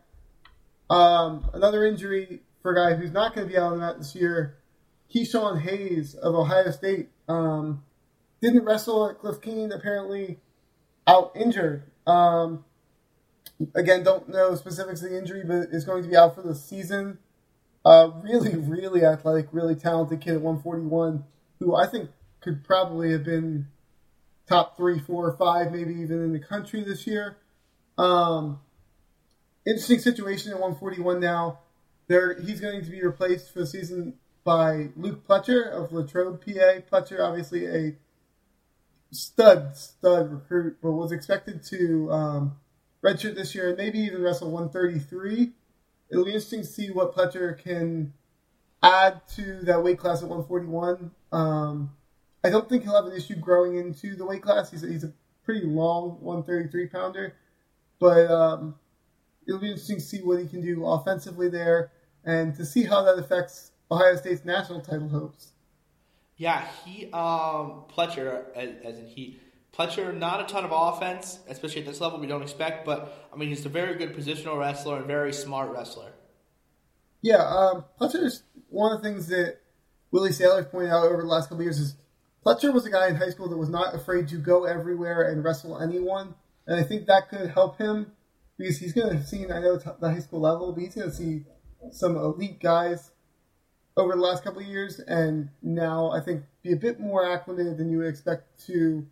Another injury for a guy who's not going to be out on the mat this year, Keyshawn Hayes of Ohio State. Didn't wrestle at Cliff Keen, apparently out injured. Again, don't know specifics of the injury, but is going to be out for the season. Really, really athletic, really talented kid at 141, who I think could probably have been top 3, 4, or 5, maybe even in the country this year. Interesting situation at 141 now. He's going to be replaced for the season by Luke Pletcher of Latrobe, PA. Pletcher, obviously a stud recruit, but was expected to redshirt this year and maybe even wrestle 133. It'll be interesting to see what Pletcher can add to that weight class at 141. I don't think he'll have an issue growing into the weight class. He's a pretty long 133-pounder, but it'll be interesting to see what he can do offensively there and to see how that affects Ohio State's national title hopes. Yeah, Pletcher, not a ton of offense, especially at this level, we don't expect, but, I mean, he's a very good positional wrestler and very smart wrestler. Yeah, Pletcher's one of the things that Willie Saylor pointed out over the last couple of years is Pletcher was a guy in high school that was not afraid to go everywhere and wrestle anyone, and I think that could help him because he's going to have seen, I know, the high school level, but he's going to see some elite guys over the last couple of years, and now I think be a bit more acclimated than you would expect to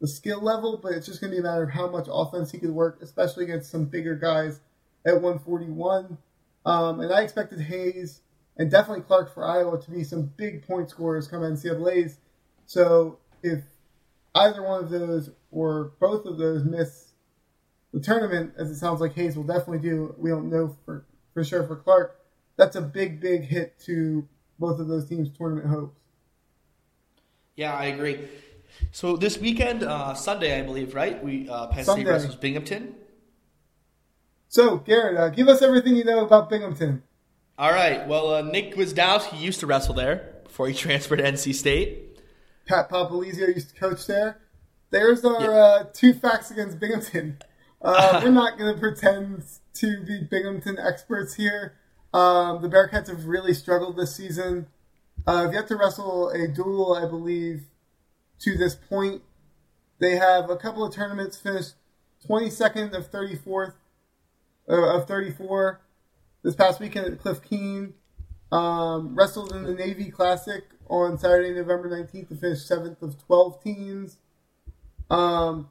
the skill level, but it's just going to be a matter of how much offense he can work, especially against some bigger guys at 141. And I expected Hayes and definitely Clark for Iowa to be some big point scorers come NCAAs. So if either one of those or both of those miss the tournament, as it sounds like Hayes will definitely do, we don't know for sure for Clark, that's a big, big hit to both of those teams' tournament hopes. Yeah, I agree. So this weekend, Sunday, I believe, right? Penn State wrestles Binghamton. So, Garrett, give us everything you know about Binghamton. All right. Well, Nick Wisdowski used to wrestle there before he transferred to NC State. Pat Papalizio used to coach there. There's our two facts against Binghamton. We're not going to pretend to be Binghamton experts here. The Bearcats have really struggled this season. If you have to wrestle a duel, I believe, to this point, they have a couple of tournaments finished 22nd of 34 this past weekend at Cliff Keen. Wrestled in the Navy Classic on Saturday, November 19th to finish 7th of 12 teams. I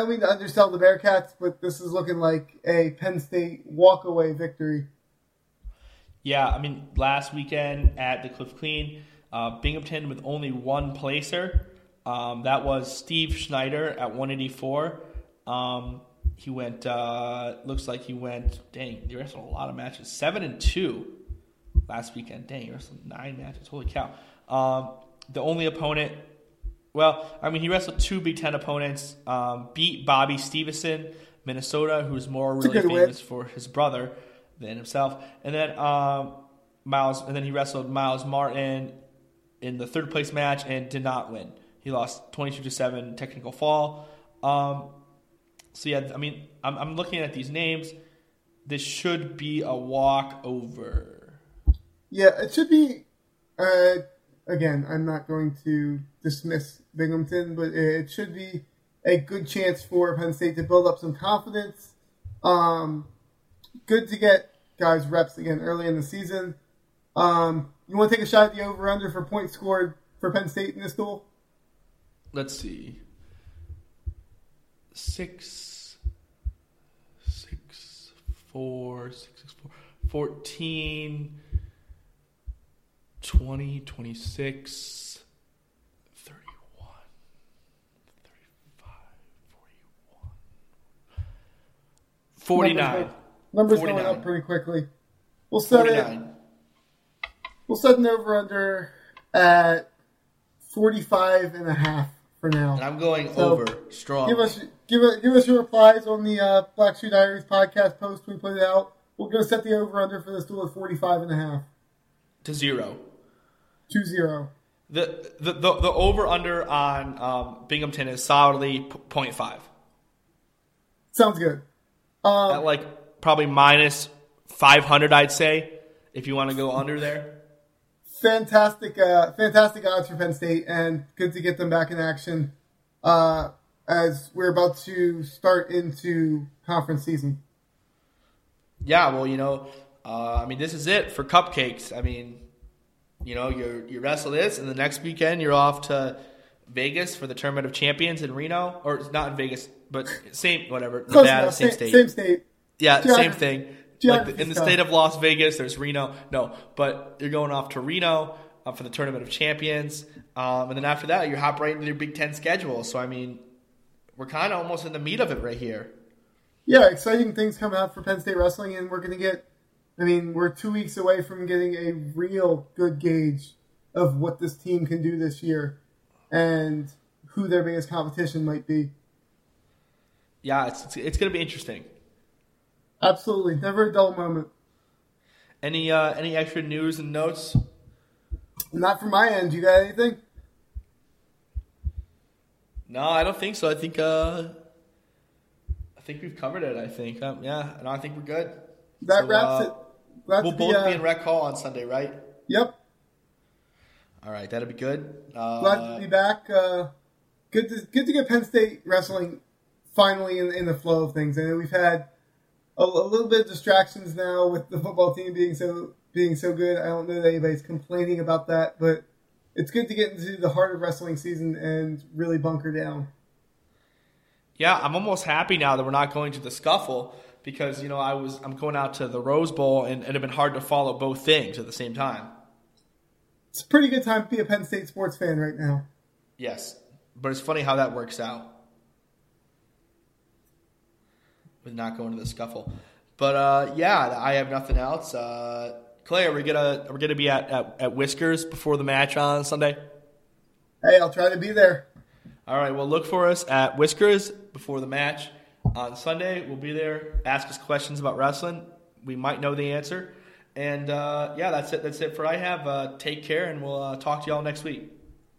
don't mean to undersell the Bearcats, but this is looking like a Penn State walk-away victory. Yeah, I mean, last weekend at the Cliff Keen, Binghamton with only one placer. That was Steve Schneider at 184. He went, he wrestled a lot of matches. 7-2 last weekend. Dang, he wrestled 9 matches. Holy cow. The only opponent... Well, I mean, he wrestled 2 Big Ten opponents, beat Bobby Stevenson, Minnesota, who's more really famous for his brother than himself. And then he wrestled Miles Martin in the third place match and did not win. He lost 22-7 technical foul. So, yeah, I mean, I'm looking at these names. This should be a walkover. Yeah, it should be. Again, I'm not going to dismiss Binghamton, but it should be a good chance for Penn State to build up some confidence. Good to get guys reps again early in the season. You want to take a shot at the over-under for points scored for Penn State in this duel? Let's see. Six, four. 14, 20, 26, 31, 35, 41, 49. Numbers going up pretty quickly. We'll set 49. We'll set an over-under at 45.5 for now. And I'm going over strong. Give us your replies on the Black Shoe Diaries podcast post we put it out. We're going to set the over-under for this duel at 45.5. To 0. 2-0. The over-under on Binghamton is solidly 0.5. Sounds good. At probably minus 500, I'd say, if you want to go under there. Fantastic odds for Penn State, and good to get them back in action as we're about to start into conference season. Yeah, well, this is it for cupcakes. I mean, you wrestle this, and the next weekend you're off to Vegas for the Tournament of Champions in Reno, or not in Vegas, but Nevada, same state. Same state. Yeah, same thing. In the state of Las Vegas, there's Reno. No, but you're going off to Reno for the Tournament of Champions. And then after that, you hop right into your Big Ten schedule. So, I mean, we're kind of almost in the meat of it right here. Yeah, exciting things come out for Penn State Wrestling, and we're going to get – we're 2 weeks away from getting a real good gauge of what this team can do this year and who their biggest competition might be. Yeah, it's going to be interesting. Absolutely. Never a dull moment. Any extra news and notes? Not from my end. You got anything? No, I don't think so. I think we've covered it, and I think we're good. That wraps it. We'll both be in rec hall on Sunday, right? Yep. All right, that'll be good. Glad to be back. Good to get Penn State Wrestling finally in the flow of things. I know we've had a little bit of distractions now with the football team being so good. I don't know that anybody's complaining about that, but it's good to get into the heart of wrestling season and really bunker down. Yeah, I'm almost happy now that we're not going to the scuffle because I'm going out to the Rose Bowl and it'd have been hard to follow both things at the same time. It's a pretty good time to be a Penn State sports fan right now. Yes, but it's funny how that works out. Not going to the scuffle, but I have nothing else. Clay, are we gonna be at Whiskers before the match on Sunday? Hey, I'll try to be there. All right, well, look for us at Whiskers before the match on Sunday. We'll be there. Ask us questions about wrestling. We might know the answer. And that's it. That's it for I have. Take care, and we'll talk to y'all next week.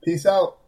Peace out.